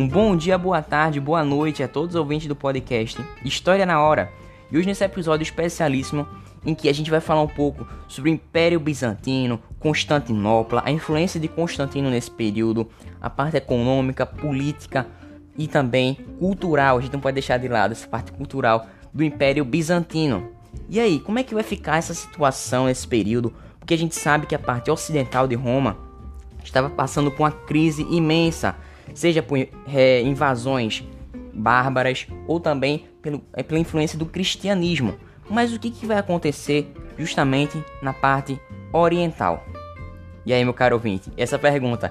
Um bom dia, boa tarde, boa noite a todos os ouvintes do podcast História na Hora. E hoje nesse episódio especialíssimo em que a gente vai falar um pouco sobre o Império Bizantino, Constantinopla, a influência de Constantino nesse período, a parte econômica, política e também cultural. A gente não pode deixar de lado essa parte cultural do Império Bizantino. E aí, como é que vai ficar essa situação nesse período? Porque a gente sabe que a parte ocidental de Roma estava passando por uma crise imensa, seja por invasões bárbaras ou também pela influência do cristianismo. Mas o que vai acontecer justamente na parte oriental? E aí, meu caro ouvinte, essa pergunta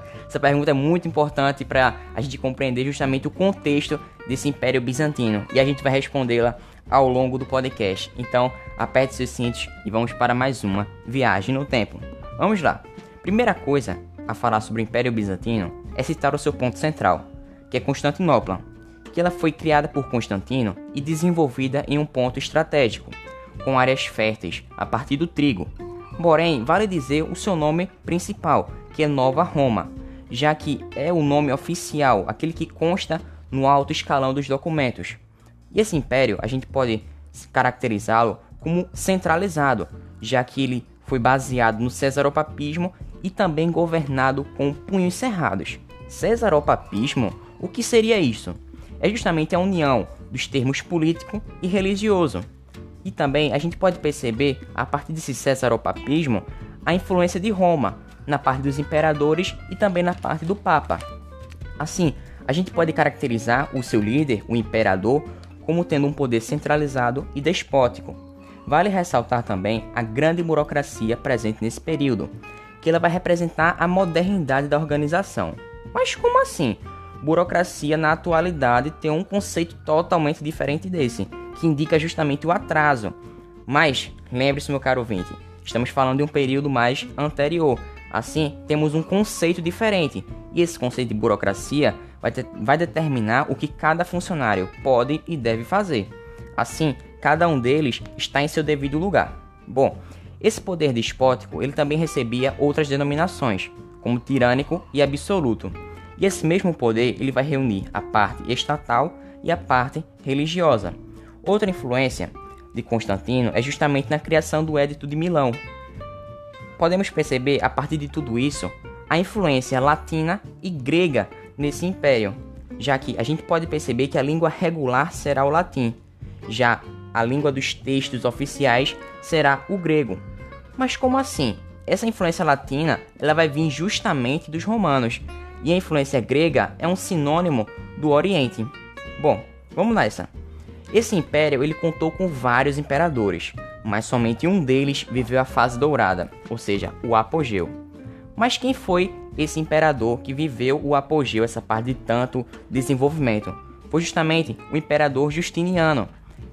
é muito importante para a gente compreender justamente o contexto desse Império Bizantino, e a gente vai respondê-la ao longo do podcast. Então, aperte seus cintos e vamos para mais uma viagem no tempo. Vamos lá! Primeira coisa a falar sobre o Império Bizantino é citar o seu ponto central, que é Constantinopla, que ela foi criada por Constantino e desenvolvida em um ponto estratégico, com áreas férteis a partir do trigo. Porém, vale dizer o seu nome principal, que é Nova Roma, já que é o nome oficial, aquele que consta no alto escalão dos documentos. E esse império, a gente pode caracterizá-lo como centralizado, já que ele foi baseado no Cesaropapismo e também governado com punhos cerrados. Cesaropapismo, o que seria isso? É justamente a união dos termos político e religioso. E também a gente pode perceber, a partir desse Cesaropapismo, a influência de Roma na parte dos imperadores e também na parte do Papa. Assim, a gente pode caracterizar o seu líder, o imperador, como tendo um poder centralizado e despótico. Vale ressaltar também a grande burocracia presente nesse período, que ela vai representar a modernidade da organização. Mas como assim? Burocracia na atualidade tem um conceito totalmente diferente desse, que indica justamente o atraso. Mas, lembre-se, meu caro ouvinte, estamos falando de um período mais anterior. Assim, temos um conceito diferente, e esse conceito de burocracia vai determinar o que cada funcionário pode e deve fazer. Assim, cada um deles está em seu devido lugar. Bom, esse poder despótico, ele também recebia outras denominações, como tirânico e absoluto. E esse mesmo poder, ele vai reunir a parte estatal e a parte religiosa. Outra influência de Constantino é justamente na criação do Édito de Milão. Podemos perceber, a partir de tudo isso, a influência latina e grega nesse império, já que a gente pode perceber que a língua regular será o latim, já a língua dos textos oficiais será o grego. Mas como assim? Essa influência latina, ela vai vir justamente dos romanos, e a influência grega é um sinônimo do Oriente. Bom, vamos nessa. Esse império, ele contou com vários imperadores, mas somente um deles viveu a fase dourada, ou seja, o apogeu. Mas quem foi esse imperador que viveu o apogeu, essa parte de tanto desenvolvimento? Foi justamente o imperador Justiniano,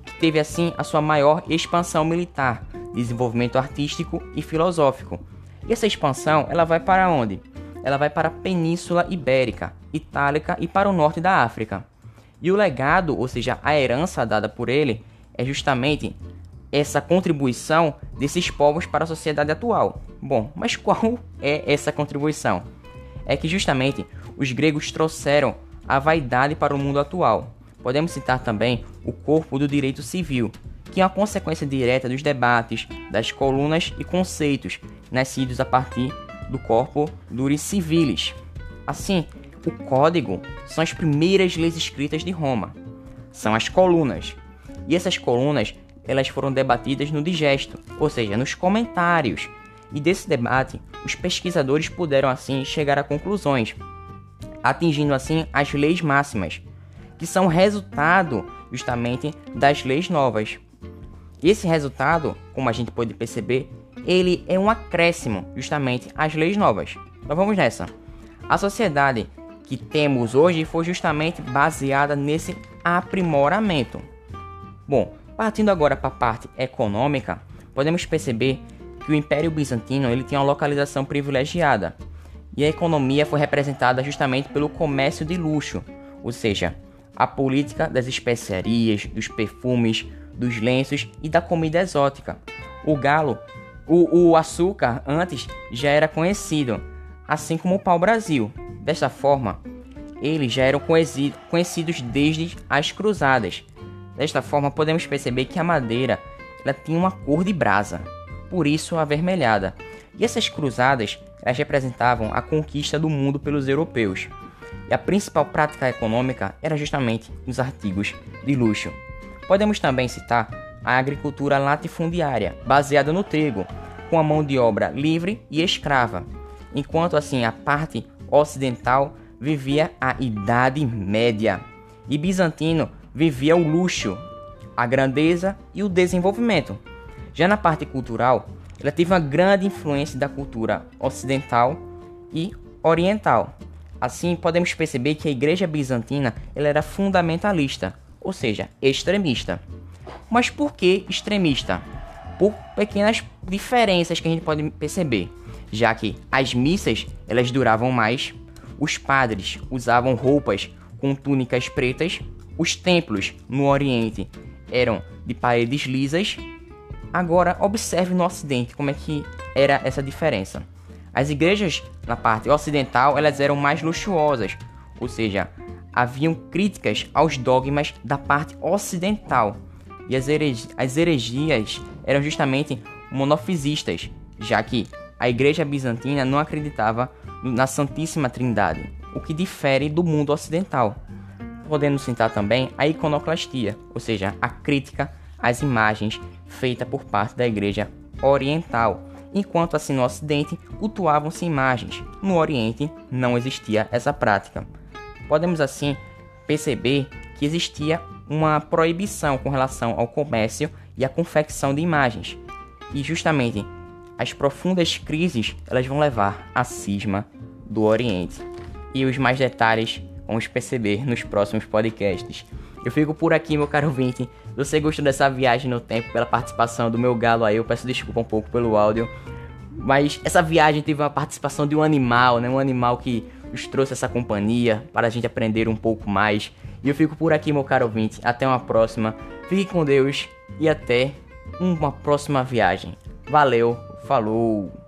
que teve assim a sua maior expansão militar, desenvolvimento artístico e filosófico. E essa expansão, ela vai para onde? Ela vai para a Península Ibérica, Itálica e para o norte da África. E o legado, ou seja, a herança dada por ele, é justamente essa contribuição desses povos para a sociedade atual. Bom, mas qual é essa contribuição? É que justamente os gregos trouxeram a vaidade para o mundo atual. Podemos citar também o corpo do direito civil, que é uma consequência direta dos debates, das colunas e conceitos nascidos a partir do Corpo Duri Civilis. Assim, o código são as primeiras leis escritas de Roma, são as colunas. E essas colunas, elas foram debatidas no digesto, ou seja, nos comentários. E desse debate, os pesquisadores puderam assim chegar a conclusões, atingindo assim as leis máximas, que são resultado justamente das leis novas. Esse resultado, como a gente pode perceber, ele é um acréscimo justamente às leis novas. Então vamos nessa. A sociedade que temos hoje foi justamente baseada nesse aprimoramento. Bom, partindo agora para a parte econômica, podemos perceber que o Império Bizantino, ele tinha uma localização privilegiada, e a economia foi representada justamente pelo comércio de luxo, ou seja, a política das especiarias, dos perfumes, dos lenços e da comida exótica. O açúcar antes já era conhecido, assim como o pau-brasil. Desta forma, eles já eram conhecidos desde as cruzadas. Desta forma, podemos perceber que a madeira ela tinha uma cor de brasa, por isso avermelhada. E essas cruzadas elas representavam a conquista do mundo pelos europeus. E a principal prática econômica era justamente os artigos de luxo. Podemos também citar a agricultura latifundiária, baseada no trigo, com a mão de obra livre e escrava, enquanto assim a parte ocidental vivia a Idade Média e Bizantino vivia o luxo, a grandeza e o desenvolvimento. Já na parte cultural, ela teve uma grande influência da cultura ocidental e oriental. Assim, podemos perceber que a Igreja Bizantina ela era fundamentalista, ou seja, extremista. Mas por que extremista? Por pequenas diferenças que a gente pode perceber, já que as missas elas duravam mais, os padres usavam roupas com túnicas pretas, os templos no Oriente eram de paredes lisas. Agora observe no Ocidente como é que era essa diferença. As igrejas na parte ocidental elas eram mais luxuosas, ou seja, haviam críticas aos dogmas da parte ocidental e as heresias eram justamente monofisistas, já que a Igreja Bizantina não acreditava na Santíssima Trindade, o que difere do mundo ocidental. Podemos citar também a iconoclastia, ou seja, a crítica às imagens feita por parte da Igreja Oriental, enquanto assim no Ocidente cultuavam-se imagens, no Oriente não existia essa prática. Podemos assim perceber que existia uma proibição com relação ao comércio e à confecção de imagens, e justamente as profundas crises elas vão levar à cisma do Oriente. E os mais detalhes vamos perceber nos próximos podcasts. Eu fico por aqui, meu caro ouvinte. Se você gostou dessa viagem no tempo, pela participação do meu galo aí, eu peço desculpa um pouco pelo áudio. Mas essa viagem teve uma participação de um animal, né? Um animal que nos trouxe essa companhia para a gente aprender um pouco mais. E eu fico por aqui, meu caro ouvinte. Até uma próxima. Fique com Deus e até uma próxima viagem. Valeu! Falou!